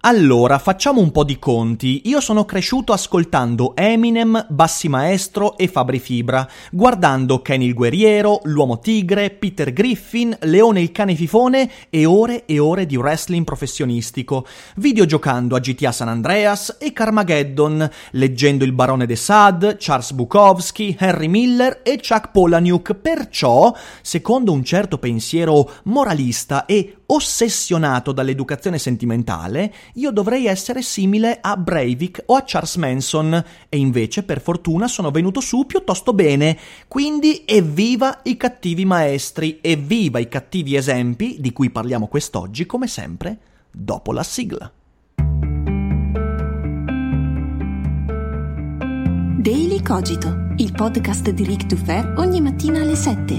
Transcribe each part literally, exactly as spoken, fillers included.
Allora, facciamo un po' di conti. Io sono cresciuto ascoltando Eminem, Bassi Maestro e Fabri Fibra, guardando Ken il Guerriero, L'Uomo Tigre, Peter Griffin, Leone il Cane Fifone e ore e ore di wrestling professionistico, videogiocando a G T A San Andreas e Carmageddon, leggendo il Barone de Sade, Charles Bukowski, Henry Miller e Chuck Polanyuk. Perciò, secondo un certo pensiero moralista e ossessionato dall'educazione sentimentale, io dovrei essere simile a Breivik o a Charles Manson, e invece per fortuna sono venuto su piuttosto bene. Quindi evviva i cattivi maestri, evviva i cattivi esempi di cui parliamo quest'oggi, come sempre dopo la sigla. Daily Cogito, il podcast di Rick Dufer ogni mattina alle sette.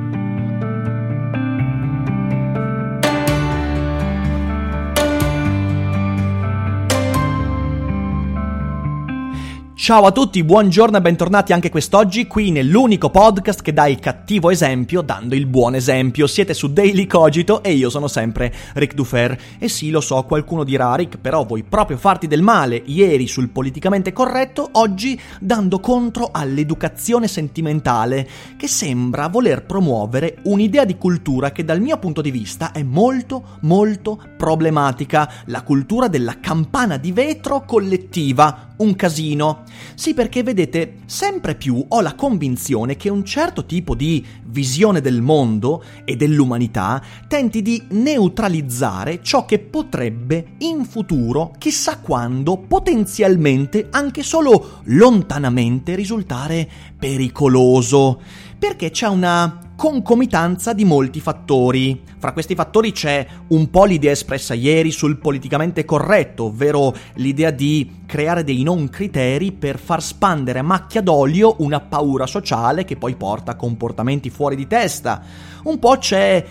Ciao a tutti, buongiorno e bentornati anche quest'oggi qui nell'unico podcast che dà il cattivo esempio dando il buon esempio. Siete su Daily Cogito e io sono sempre Rick Dufer. E sì, lo so, qualcuno dirà: Rick, però vuoi proprio farti del male, ieri sul politicamente corretto, oggi dando contro all'educazione sentimentale, che sembra voler promuovere un'idea di cultura che dal mio punto di vista è molto molto problematica, la cultura della campana di vetro collettiva. Un casino. Sì, perché vedete, sempre più ho la convinzione che un certo tipo di visione del mondo e dell'umanità tenti di neutralizzare ciò che potrebbe in futuro, chissà quando, potenzialmente, anche solo lontanamente, risultare pericoloso, perché c'è una concomitanza di molti fattori. Fra questi fattori c'è un po' l'idea espressa ieri sul politicamente corretto, ovvero l'idea di creare dei non criteri per far spandere a macchia d'olio una paura sociale che poi porta a comportamenti fuori di testa. Un po' c'è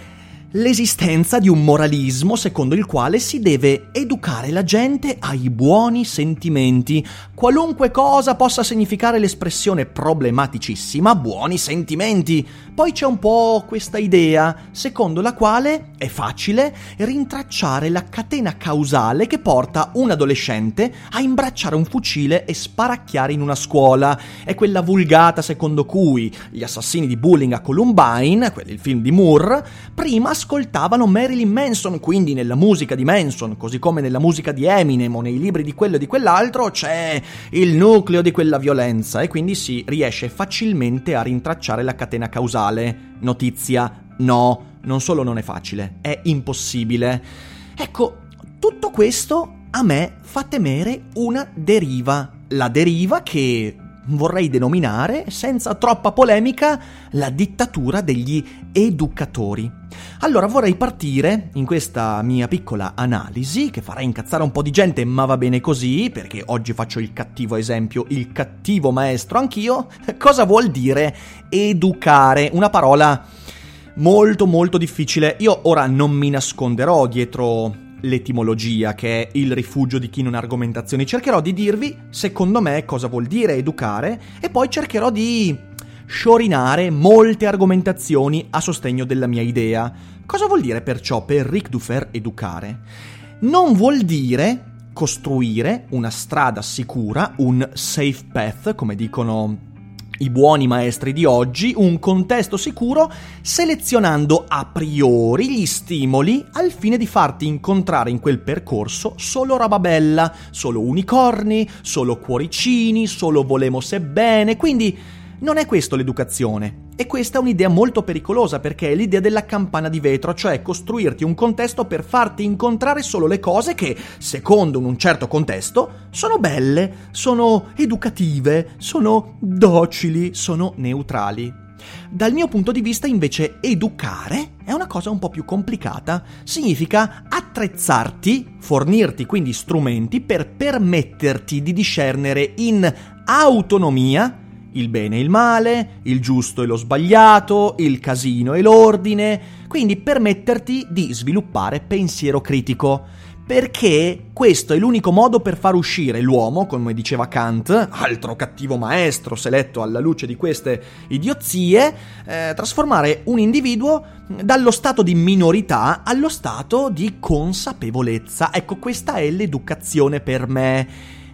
l'esistenza di un moralismo secondo il quale si deve educare la gente ai buoni sentimenti, qualunque cosa possa significare l'espressione problematicissima buoni sentimenti. Poi c'è un po' questa idea secondo la quale è facile rintracciare la catena causale che porta un adolescente a imbracciare un fucile e sparacchiare in una scuola. È quella vulgata secondo cui gli assassini di bullying a Columbine, il film di Moore, prima ascoltavano Marilyn Manson, quindi nella musica di Manson, così come nella musica di Eminem o nei libri di quello e di quell'altro, c'è il nucleo di quella violenza e quindi si riesce facilmente a rintracciare la catena causale. Notizia: no, non solo non è facile, è impossibile. Ecco, tutto questo a me fa temere una deriva, la deriva che vorrei denominare, senza troppa polemica, la dittatura degli educatori. Allora, vorrei partire in questa mia piccola analisi, che farà incazzare un po' di gente, ma va bene così, perché oggi faccio il cattivo esempio, il cattivo maestro anch'io. Cosa vuol dire educare? Una parola molto molto difficile. Io ora non mi nasconderò dietro l'etimologia, che è il rifugio di chi non ha argomentazioni. Cercherò di dirvi, secondo me, cosa vuol dire educare e poi cercherò di sciorinare molte argomentazioni a sostegno della mia idea. Cosa vuol dire perciò per Rick Dufer educare? Non vuol dire costruire una strada sicura, un safe path, come dicono i buoni maestri di oggi, un contesto sicuro, selezionando a priori gli stimoli al fine di farti incontrare in quel percorso solo roba bella, solo unicorni, solo cuoricini, solo volemo sebbene. Quindi non è questo l'educazione, e questa è un'idea molto pericolosa, perché è l'idea della campana di vetro, cioè costruirti un contesto per farti incontrare solo le cose che, secondo un certo contesto, sono belle, sono educative, sono docili, sono neutrali. Dal mio punto di vista, invece, educare è una cosa un po' più complicata. Significa attrezzarti, fornirti quindi strumenti per permetterti di discernere in autonomia il bene e il male, il giusto e lo sbagliato, il casino e l'ordine, quindi permetterti di sviluppare pensiero critico, perché questo è l'unico modo per far uscire l'uomo, come diceva Kant, altro cattivo maestro seletto alla luce di queste idiozie, eh, trasformare un individuo dallo stato di minorità allo stato di consapevolezza. Ecco, questa è l'educazione per me.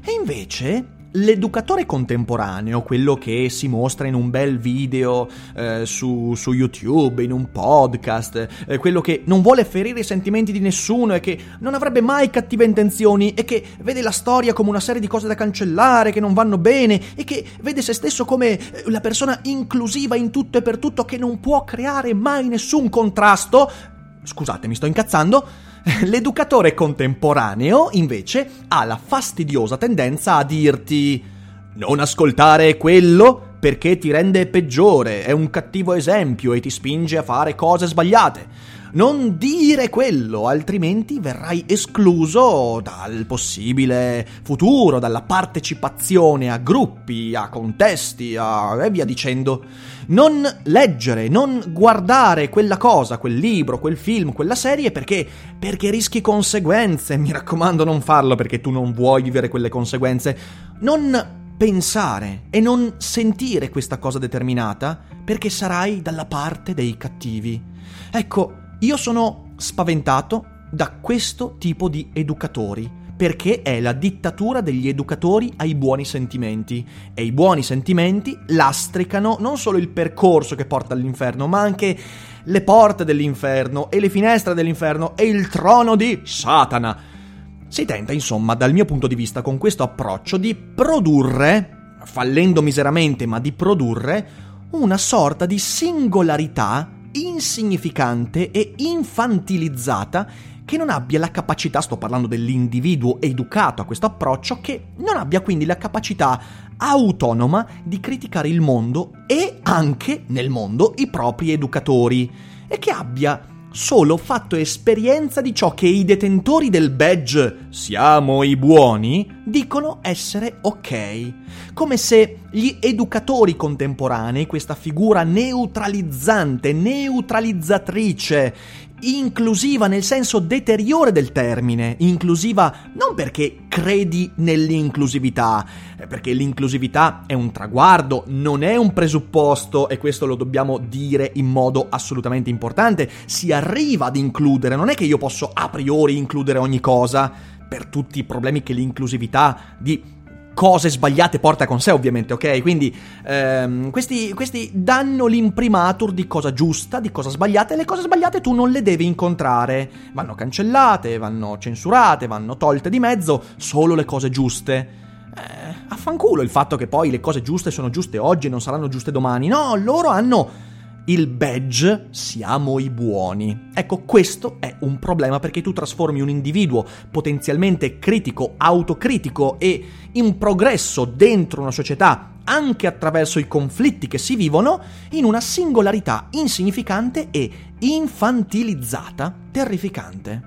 E invece l'educatore contemporaneo, quello che si mostra in un bel video eh, su, su YouTube, in un podcast, eh, quello che non vuole ferire i sentimenti di nessuno e che non avrebbe mai cattive intenzioni e che vede la storia come una serie di cose da cancellare che non vanno bene e che vede se stesso come la persona inclusiva in tutto e per tutto, che non può creare mai nessun contrasto, scusate, mi sto incazzando. L'educatore contemporaneo, invece, ha la fastidiosa tendenza a dirti: non ascoltare quello perché ti rende peggiore, è un cattivo esempio e ti spinge a fare cose sbagliate. Non dire quello, altrimenti verrai escluso dal possibile futuro, dalla partecipazione a gruppi, a contesti, a... e via dicendo. Non leggere, non guardare quella cosa, quel libro, quel film, quella serie, perché, perché rischi conseguenze. Mi raccomando, non farlo perché tu non vuoi vivere quelle conseguenze. Non pensare e non sentire questa cosa determinata, perché sarai dalla parte dei cattivi. Ecco, io sono spaventato da questo tipo di educatori, perché è la dittatura degli educatori ai buoni sentimenti, e i buoni sentimenti lastricano non solo il percorso che porta all'inferno, ma anche le porte dell'inferno e le finestre dell'inferno e il trono di Satana. Si tenta, insomma, dal mio punto di vista, con questo approccio, di produrre, fallendo miseramente, ma di produrre una sorta di singolarità insignificante e infantilizzata che non abbia la capacità, sto parlando dell'individuo educato a questo approccio, che non abbia quindi la capacità autonoma di criticare il mondo e anche nel mondo i propri educatori, e che abbia solo fatto esperienza di ciò che i detentori del badge "siamo i buoni" dicono essere ok, come se gli educatori contemporanei, questa figura neutralizzante, neutralizzatrice, inclusiva nel senso deteriore del termine, inclusiva non perché credi nell'inclusività, perché l'inclusività è un traguardo, non è un presupposto, e questo lo dobbiamo dire in modo assolutamente importante. Si arriva ad includere, non è che io posso a priori includere ogni cosa per tutti i problemi che l'inclusività di cose sbagliate porta con sé, ovviamente, ok? Quindi ehm, questi, questi danno l'imprimatur di cosa giusta, di cosa sbagliata, e le cose sbagliate tu non le devi incontrare, vanno cancellate, vanno censurate, vanno tolte di mezzo, solo le cose giuste. Eh, affanculo il fatto che poi le cose giuste sono giuste oggi e non saranno giuste domani. No, loro hanno il badge "siamo i buoni". Ecco, questo è un problema, perché tu trasformi un individuo potenzialmente critico, autocritico e in progresso dentro una società, anche attraverso i conflitti che si vivono, in una singolarità insignificante e infantilizzata, terrificante.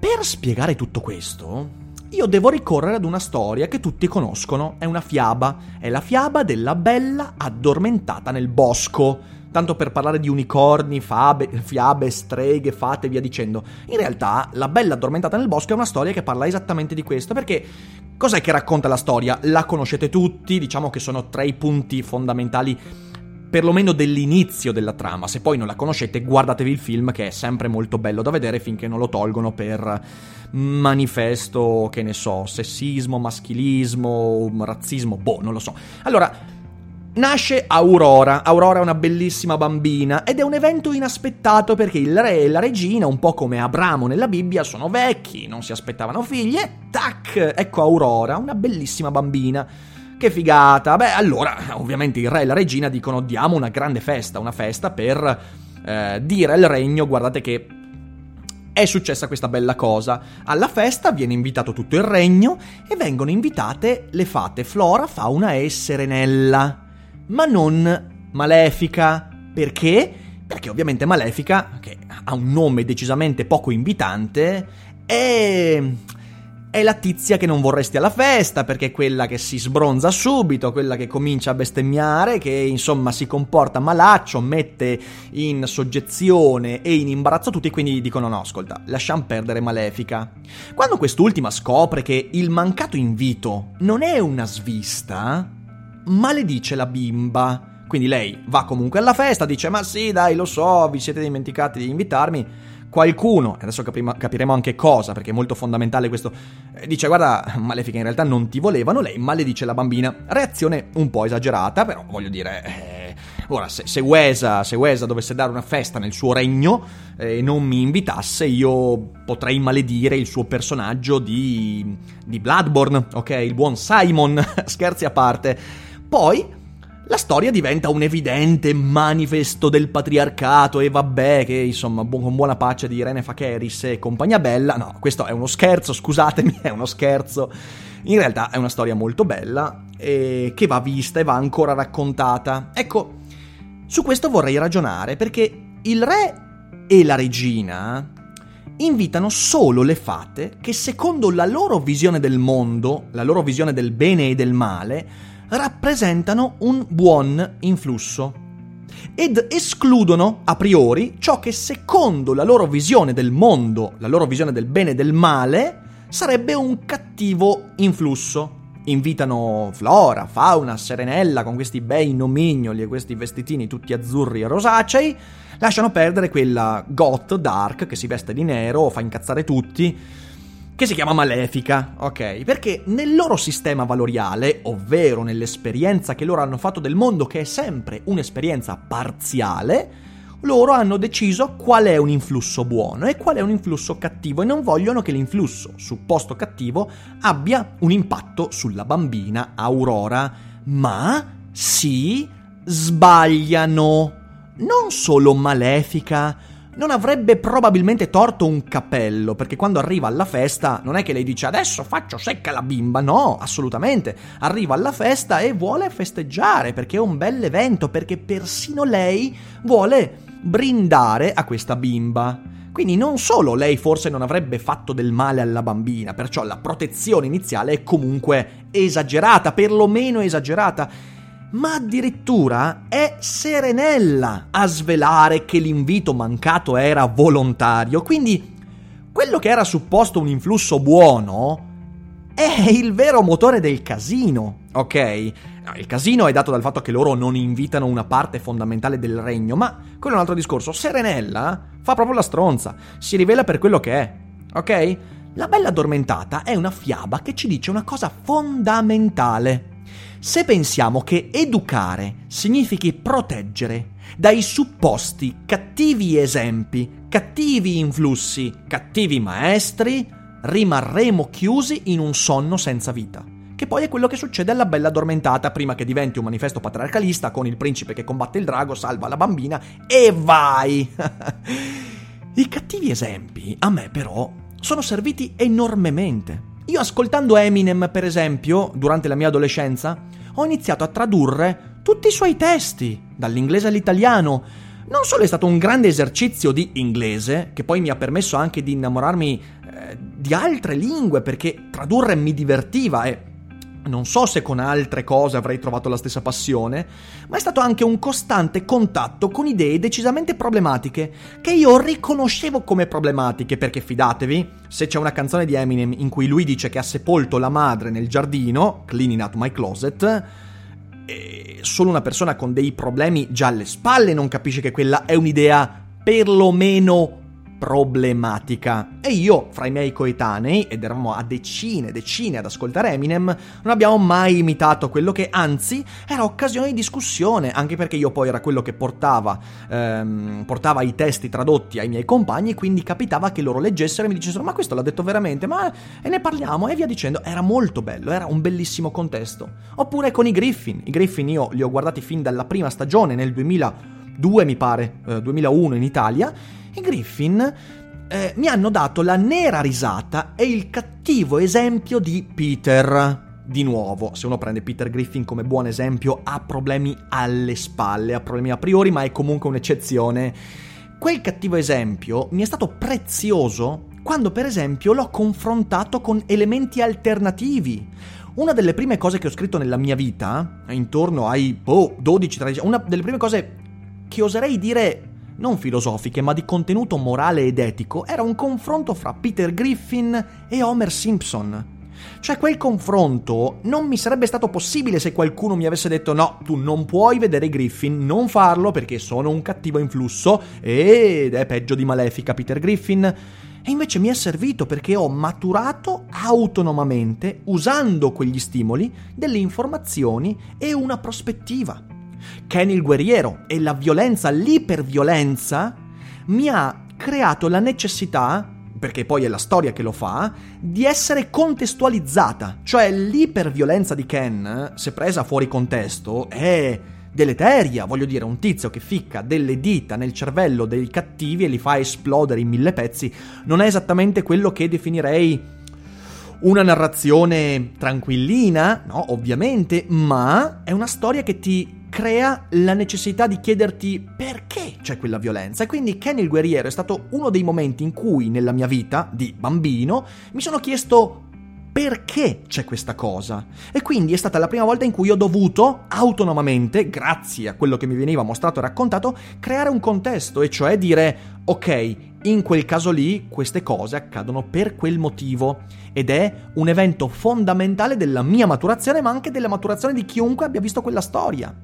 Per spiegare tutto questo, io devo ricorrere ad una storia che tutti conoscono, è una fiaba, è la fiaba della bella addormentata nel bosco. Tanto per parlare di unicorni, fabe, fiabe, streghe, fate e via dicendo. In realtà, La bella addormentata nel bosco è una storia che parla esattamente di questo, perché cos'è che racconta la storia? La conoscete tutti, diciamo che sono tre i punti fondamentali perlomeno dell'inizio della trama. Se poi non la conoscete, guardatevi il film, che è sempre molto bello da vedere finché non lo tolgono per manifesto, che ne so, sessismo, maschilismo, razzismo, boh, non lo so. Allora, nasce Aurora. Aurora è una bellissima bambina ed è un evento inaspettato perché il re e la regina, un po' come Abramo nella Bibbia, sono vecchi, non si aspettavano figli e tac, ecco Aurora, una bellissima bambina. Che figata! Beh, allora, ovviamente il re e la regina dicono diamo una grande festa, una festa per eh, dire al regno guardate che è successa questa bella cosa. Alla festa viene invitato tutto il regno e vengono invitate le fate Flora, Fauna e Serenella. Ma non Malefica. Perché? Perché ovviamente Malefica, che ha un nome decisamente poco invitante, è... è la tizia che non vorresti alla festa, perché è quella che si sbronza subito, quella che comincia a bestemmiare, che insomma si comporta malaccio, mette in soggezione e in imbarazzo tutti, quindi dicono no, ascolta, lasciamo perdere Malefica. Quando quest'ultima scopre che il mancato invito non è una svista, maledice la bimba. Quindi lei va comunque alla festa, dice ma sì dai lo so, vi siete dimenticati di invitarmi qualcuno, adesso capiremo, capiremo anche cosa, perché è molto fondamentale questo. Dice guarda Malefica, in realtà non ti volevano, lei maledice la bambina. Reazione un po' esagerata, però voglio dire eh, ora se, se Wesa se Wesa dovesse dare una festa nel suo regno e eh, non mi invitasse, io potrei maledire il suo personaggio di, di Bloodborne, ok, il buon Simon. Scherzi a parte. Poi la storia diventa un evidente manifesto del patriarcato e vabbè che insomma bu- con buona pace di Irene Fakeris e compagnia bella. No, questo è uno scherzo, scusatemi, è uno scherzo. In realtà è una storia molto bella e che va vista e va ancora raccontata. Ecco, su questo vorrei ragionare, perché il re e la regina invitano solo le fate che secondo la loro visione del mondo, la loro visione del bene e del male, rappresentano un buon influsso ed escludono a priori ciò che secondo la loro visione del mondo, la loro visione del bene e del male, sarebbe un cattivo influsso. Invitano Flora, Fauna, Serenella con questi bei nomignoli e questi vestitini tutti azzurri e rosacei, lasciano perdere quella goth dark che si veste di nero, fa incazzare tutti, che si chiama Malefica, ok? Perché nel loro sistema valoriale, ovvero nell'esperienza che loro hanno fatto del mondo, che è sempre un'esperienza parziale, loro hanno deciso qual è un influsso buono e qual è un influsso cattivo e non vogliono che l'influsso, supposto cattivo, abbia un impatto sulla bambina Aurora. Ma si sbagliano. Non solo Malefica non avrebbe probabilmente torto un capello, perché quando arriva alla festa non è che lei dice adesso faccio secca la bimba, no, assolutamente, arriva alla festa e vuole festeggiare, perché è un bel evento, perché persino lei vuole brindare a questa bimba. Quindi non solo lei forse non avrebbe fatto del male alla bambina, perciò la protezione iniziale è comunque esagerata, perlomeno esagerata. Ma addirittura è Serenella a svelare che l'invito mancato era volontario. Quindi quello che era supposto un influsso buono è il vero motore del casino, ok? Il casino è dato dal fatto che loro non invitano una parte fondamentale del regno, ma quello è un altro discorso. Serenella fa proprio la stronza, si rivela per quello che è, ok? La Bella Addormentata è una fiaba che ci dice una cosa fondamentale. Se pensiamo che educare significhi proteggere dai supposti cattivi esempi, cattivi influssi, cattivi maestri, rimarremo chiusi in un sonno senza vita. Che poi è quello che succede alla Bella Addormentata prima che diventi un manifesto patriarcalista con il principe che combatte il drago, salva la bambina e vai! I cattivi esempi a me però sono serviti enormemente. Io ascoltando Eminem, per esempio, durante la mia adolescenza, ho iniziato a tradurre tutti i suoi testi, dall'inglese all'italiano. Non solo è stato un grande esercizio di inglese, che poi mi ha permesso anche di innamorarmi eh, di altre lingue, perché tradurre mi divertiva e non so se con altre cose avrei trovato la stessa passione, ma è stato anche un costante contatto con idee decisamente problematiche, che io riconoscevo come problematiche, perché fidatevi, se c'è una canzone di Eminem in cui lui dice che ha sepolto la madre nel giardino, Cleaning Out My Closet, eh, solo una persona con dei problemi già alle spalle non capisce che quella è un'idea perlomeno problematica. E io, fra i miei coetanei, ed eravamo a decine e decine ad ascoltare Eminem, non abbiamo mai imitato quello che, anzi, era occasione di discussione, anche perché io poi era quello che portava ehm, portava i testi tradotti ai miei compagni, quindi capitava che loro leggessero e mi dicessero "ma questo l'ha detto veramente, ma..." e ne parliamo e via dicendo. Era molto bello, era un bellissimo contesto. Oppure con i Griffin, i Griffin io li ho guardati fin dalla prima stagione nel duemiladue mi pare, eh, duemilauno in Italia. I Griffin eh, mi hanno dato la nera risata e il cattivo esempio di Peter. Di nuovo, se uno prende Peter Griffin come buon esempio, ha problemi alle spalle, ha problemi a priori, ma è comunque un'eccezione. Quel cattivo esempio mi è stato prezioso quando, per esempio, l'ho confrontato con elementi alternativi. Una delle prime cose che ho scritto nella mia vita, intorno ai oh, dodici tredici, una delle prime cose che oserei dire non filosofiche, ma di contenuto morale ed etico, era un confronto fra Peter Griffin e Homer Simpson. Cioè, quel confronto non mi sarebbe stato possibile se qualcuno mi avesse detto "no, tu non puoi vedere i Griffin, non farlo perché sono un cattivo influsso ed è peggio di Malefica Peter Griffin". E invece mi è servito, perché ho maturato autonomamente, usando quegli stimoli, delle informazioni e una prospettiva. Ken il Guerriero e la violenza, l'iperviolenza, mi ha creato la necessità, perché poi è la storia che lo fa, di essere contestualizzata. Cioè, l'iperviolenza di Ken, se presa fuori contesto, è deleteria. Voglio dire, un tizio che ficca delle dita nel cervello dei cattivi e li fa esplodere in mille pezzi non è esattamente quello che definirei una narrazione tranquillina, no, ovviamente, ma è una storia che ti crea la necessità di chiederti perché c'è quella violenza. E quindi Ken il Guerriero è stato uno dei momenti in cui, nella mia vita di bambino, mi sono chiesto perché c'è questa cosa. E quindi è stata la prima volta in cui ho dovuto autonomamente, grazie a quello che mi veniva mostrato e raccontato, creare un contesto, e cioè dire ok, in quel caso lì queste cose accadono per quel motivo, ed è un evento fondamentale della mia maturazione, ma anche della maturazione di chiunque abbia visto quella storia.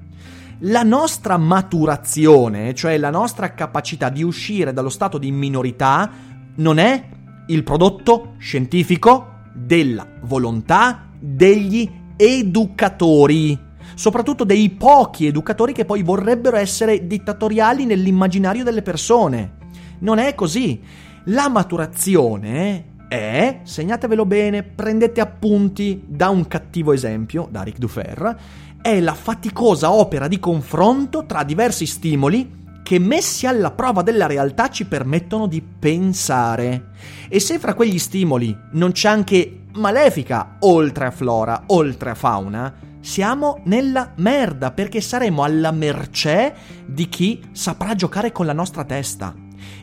La nostra maturazione, cioè la nostra capacità di uscire dallo stato di minorità, non è il prodotto scientifico della volontà degli educatori, soprattutto dei pochi educatori che poi vorrebbero essere dittatoriali nell'immaginario delle persone. Non è così. La maturazione è, segnatevelo bene, prendete appunti, da un cattivo esempio, da Rick Dufer, è la faticosa opera di confronto tra diversi stimoli che, messi alla prova della realtà, ci permettono di pensare. E se fra quegli stimoli non c'è anche Malefica, oltre a Flora, oltre a Fauna, siamo nella merda, perché saremo alla mercé di chi saprà giocare con la nostra testa.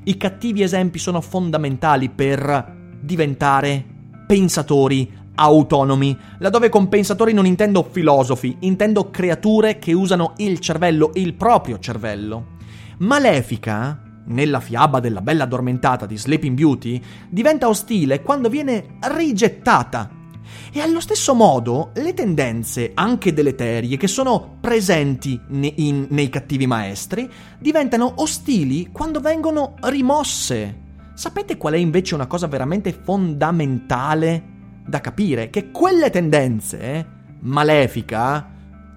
I cattivi esempi sono fondamentali per diventare pensatori autonomi, laddove con pensatori non intendo filosofi, intendo creature che usano il cervello, il proprio cervello. Malefica, nella fiaba della Bella Addormentata di Sleeping Beauty, diventa ostile quando viene rigettata. E allo stesso modo le tendenze, anche deleterie, che sono presenti ne- in, nei cattivi maestri, diventano ostili quando vengono rimosse. Sapete qual è invece una cosa veramente fondamentale da capire? Che quelle tendenze, Malefica,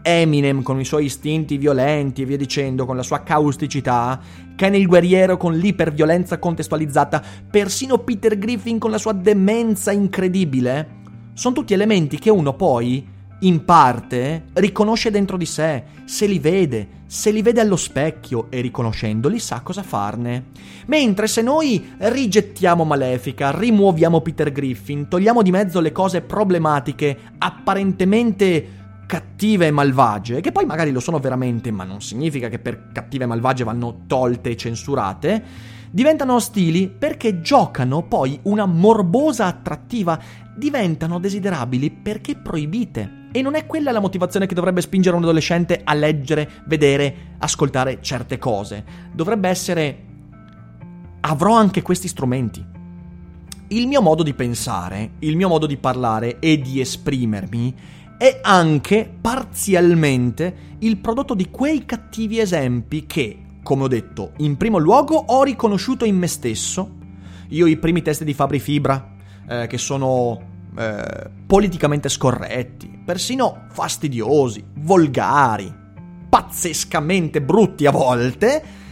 Eminem con i suoi istinti violenti e via dicendo, con la sua causticità, Ken il Guerriero con l'iperviolenza contestualizzata, persino Peter Griffin con la sua demenza incredibile, sono tutti elementi che uno poi, in parte, riconosce dentro di sé, se li vede, se li vede allo specchio, e riconoscendoli sa cosa farne. Mentre se noi rigettiamo Malefica, rimuoviamo Peter Griffin, togliamo di mezzo le cose problematiche, apparentemente cattive e malvagie, che poi magari lo sono veramente, ma non significa che per cattive e malvagie vanno tolte e censurate, diventano ostili perché giocano poi una morbosa attrattiva, diventano desiderabili perché proibite. E non è quella la motivazione che dovrebbe spingere un adolescente a leggere, vedere, ascoltare certe cose. Dovrebbe essere "avrò anche questi strumenti". Il mio modo di pensare, il mio modo di parlare e di esprimermi è anche parzialmente il prodotto di quei cattivi esempi che, come ho detto, in primo luogo ho riconosciuto in me stesso. Io i primi testi di Fabri Fibra, eh, che sono eh, politicamente scorretti, persino fastidiosi, volgari, pazzescamente brutti a volte,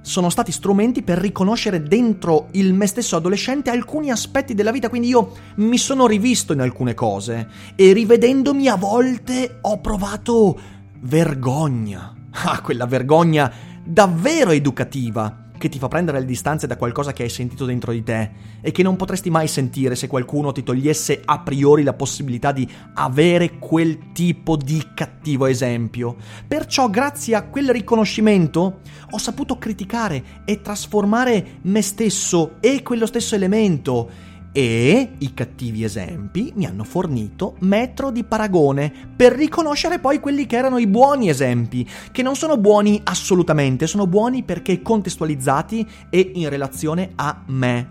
sono stati strumenti per riconoscere dentro il me stesso adolescente alcuni aspetti della vita, quindi io mi sono rivisto in alcune cose e rivedendomi a volte ho provato vergogna. Ah, quella vergogna davvero educativa che ti fa prendere le distanze da qualcosa che hai sentito dentro di te e che non potresti mai sentire se qualcuno ti togliesse a priori la possibilità di avere quel tipo di cattivo esempio. Perciò, grazie a quel riconoscimento, ho saputo criticare e trasformare me stesso e quello stesso elemento, e i cattivi esempi mi hanno fornito metro di paragone per riconoscere poi quelli che erano i buoni esempi, che non sono buoni assolutamente, sono buoni perché contestualizzati e in relazione a me.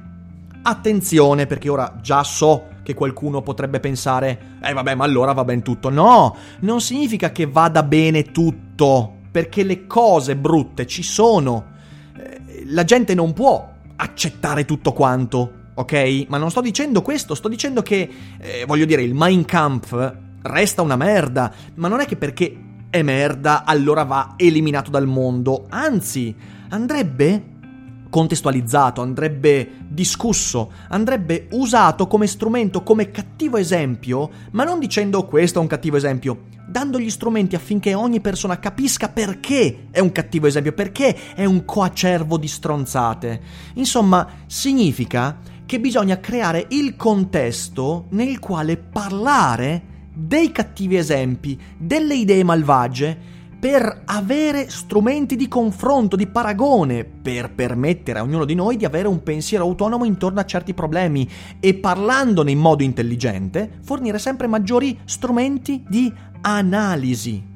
Attenzione, perché ora già so che qualcuno potrebbe pensare eh vabbè, ma allora va ben tutto. No, non significa che vada bene tutto, perché le cose brutte ci sono, la gente non può accettare tutto quanto. Ok? Ma non sto dicendo questo, sto dicendo che, eh, voglio dire, il Mein Kampf resta una merda, ma non è che perché è merda allora va eliminato dal mondo, anzi, andrebbe contestualizzato, andrebbe discusso, andrebbe usato come strumento, come cattivo esempio, ma non dicendo questo è un cattivo esempio, dando gli strumenti affinché ogni persona capisca perché è un cattivo esempio, perché è un coacervo di stronzate. Insomma, significa che bisogna creare il contesto nel quale parlare dei cattivi esempi, delle idee malvagie, per avere strumenti di confronto, di paragone, per permettere a ognuno di noi di avere un pensiero autonomo intorno a certi problemi e, parlandone in modo intelligente, fornire sempre maggiori strumenti di analisi.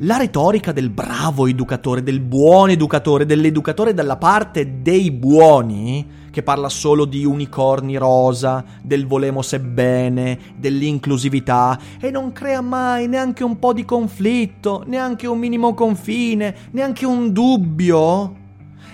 La retorica del bravo educatore, del buon educatore, dell'educatore dalla parte dei buoni, che parla solo di unicorni rosa, del volemo sebbene, dell'inclusività e non crea mai neanche un po' di conflitto, neanche un minimo confine, neanche un dubbio.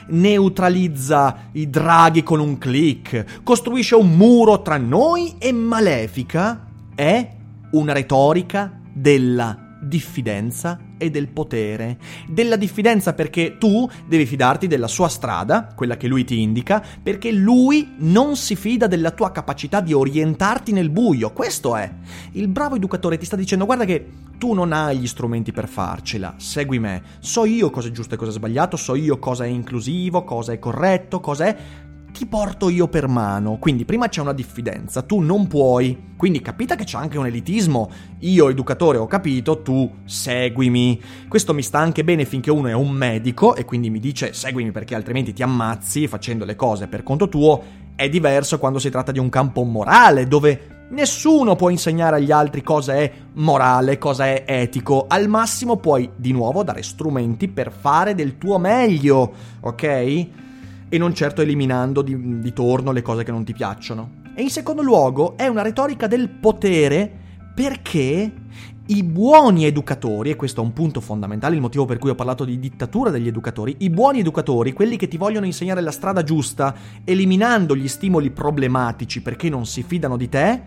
Neutralizza i draghi con un click, costruisce un muro tra noi e Malefica. È una retorica della diffidenza e del potere. Della diffidenza perché tu devi fidarti della sua strada, quella che lui ti indica, perché lui non si fida della tua capacità di orientarti nel buio. Questo è. Il bravo educatore ti sta dicendo: guarda che tu non hai gli strumenti per farcela, segui me, so io cosa è giusto e cosa è sbagliato, so io cosa è inclusivo, cosa è corretto, cosa è... ti porto io per mano. Quindi prima c'è una diffidenza, tu non puoi, quindi capita che c'è anche un elitismo. Io educatore ho capito, tu seguimi. Questo mi sta anche bene finché uno è un medico e quindi mi dice seguimi perché altrimenti ti ammazzi facendo le cose per conto tuo. È diverso quando si tratta di un campo morale, dove nessuno può insegnare agli altri cosa è morale, cosa è etico. Al massimo puoi di nuovo dare strumenti per fare del tuo meglio, ok? E non certo eliminando di, di torno le cose che non ti piacciono. E in secondo luogo è una retorica del potere, perché i buoni educatori, e questo è un punto fondamentale, il motivo per cui ho parlato di dittatura degli educatori, i buoni educatori, quelli che ti vogliono insegnare la strada giusta, eliminando gli stimoli problematici perché non si fidano di te,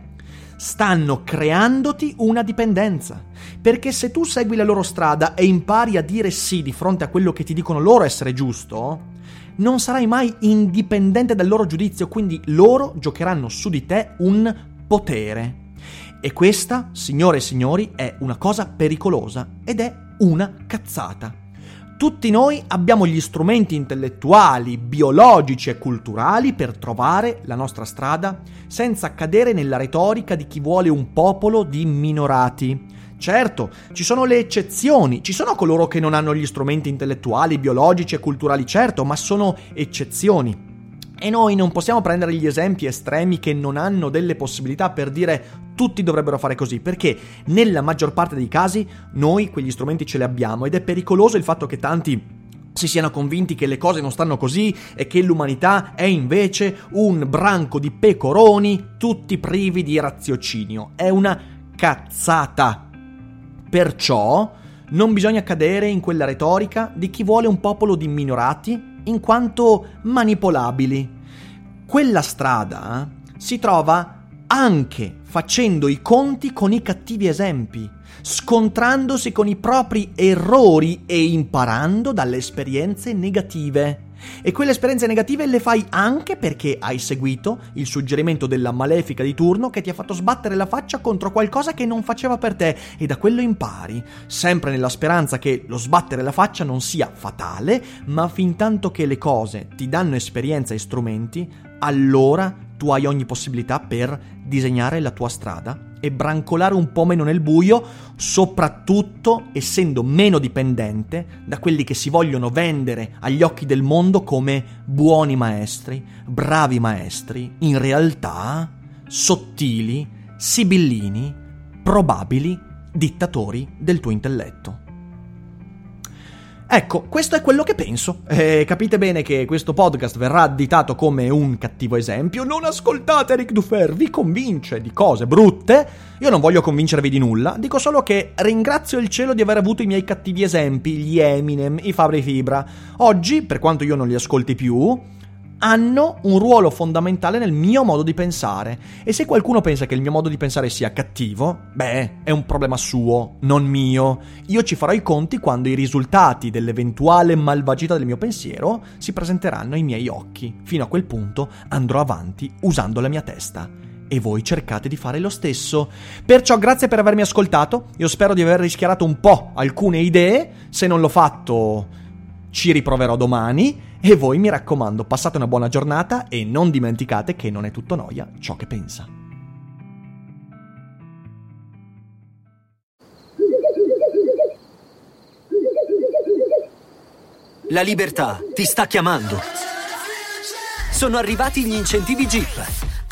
stanno creandoti una dipendenza. Perché se tu segui la loro strada e impari a dire sì di fronte a quello che ti dicono loro essere giusto, non sarai mai indipendente dal loro giudizio, quindi loro giocheranno su di te un potere. E questa, signore e signori, è una cosa pericolosa ed è una cazzata. Tutti noi abbiamo gli strumenti intellettuali, biologici e culturali per trovare la nostra strada senza cadere nella retorica di chi vuole un popolo di minorati. Certo, ci sono le eccezioni, ci sono coloro che non hanno gli strumenti intellettuali, biologici e culturali, certo, ma sono eccezioni. E noi non possiamo prendere gli esempi estremi che non hanno delle possibilità per dire tutti dovrebbero fare così, perché nella maggior parte dei casi noi quegli strumenti ce li abbiamo ed è pericoloso il fatto che tanti si siano convinti che le cose non stanno così e che l'umanità è invece un branco di pecoroni tutti privi di raziocinio. È una cazzata. Perciò non bisogna cadere in quella retorica di chi vuole un popolo di minorati in quanto manipolabili. Quella strada si trova anche facendo i conti con i cattivi esempi, scontrandosi con i propri errori e imparando dalle esperienze negative. E quelle esperienze negative le fai anche perché hai seguito il suggerimento della malefica di turno che ti ha fatto sbattere la faccia contro qualcosa che non faceva per te, e da quello impari, sempre nella speranza che lo sbattere la faccia non sia fatale, ma fintanto che le cose ti danno esperienza e strumenti, allora tu hai ogni possibilità per disegnare la tua strada e brancolare un po' meno nel buio, soprattutto essendo meno dipendente da quelli che si vogliono vendere agli occhi del mondo come buoni maestri, bravi maestri, in realtà sottili, sibillini, probabili dittatori del tuo intelletto. Ecco, questo è quello che penso. Eh, capite bene che questo podcast verrà additato come un cattivo esempio. Non ascoltate Rick Dufer, vi convince di cose brutte. Io non voglio convincervi di nulla, dico solo che ringrazio il cielo di aver avuto i miei cattivi esempi, gli Eminem, i Fabri Fibra. Oggi, per quanto io non li ascolti più, hanno un ruolo fondamentale nel mio modo di pensare. E se qualcuno pensa che il mio modo di pensare sia cattivo, beh, è un problema suo, non mio. Io ci farò i conti quando i risultati dell'eventuale malvagità del mio pensiero si presenteranno ai miei occhi. Fino a quel punto andrò avanti usando la mia testa. E voi cercate di fare lo stesso. Perciò grazie per avermi ascoltato. Io spero di aver rischiarato un po' alcune idee. Se non l'ho fatto, ci riproverò domani, e voi, mi raccomando, passate una buona giornata e non dimenticate che non è tutto noia ciò che pensa. La libertà ti sta chiamando. Sono arrivati gli incentivi Jeep.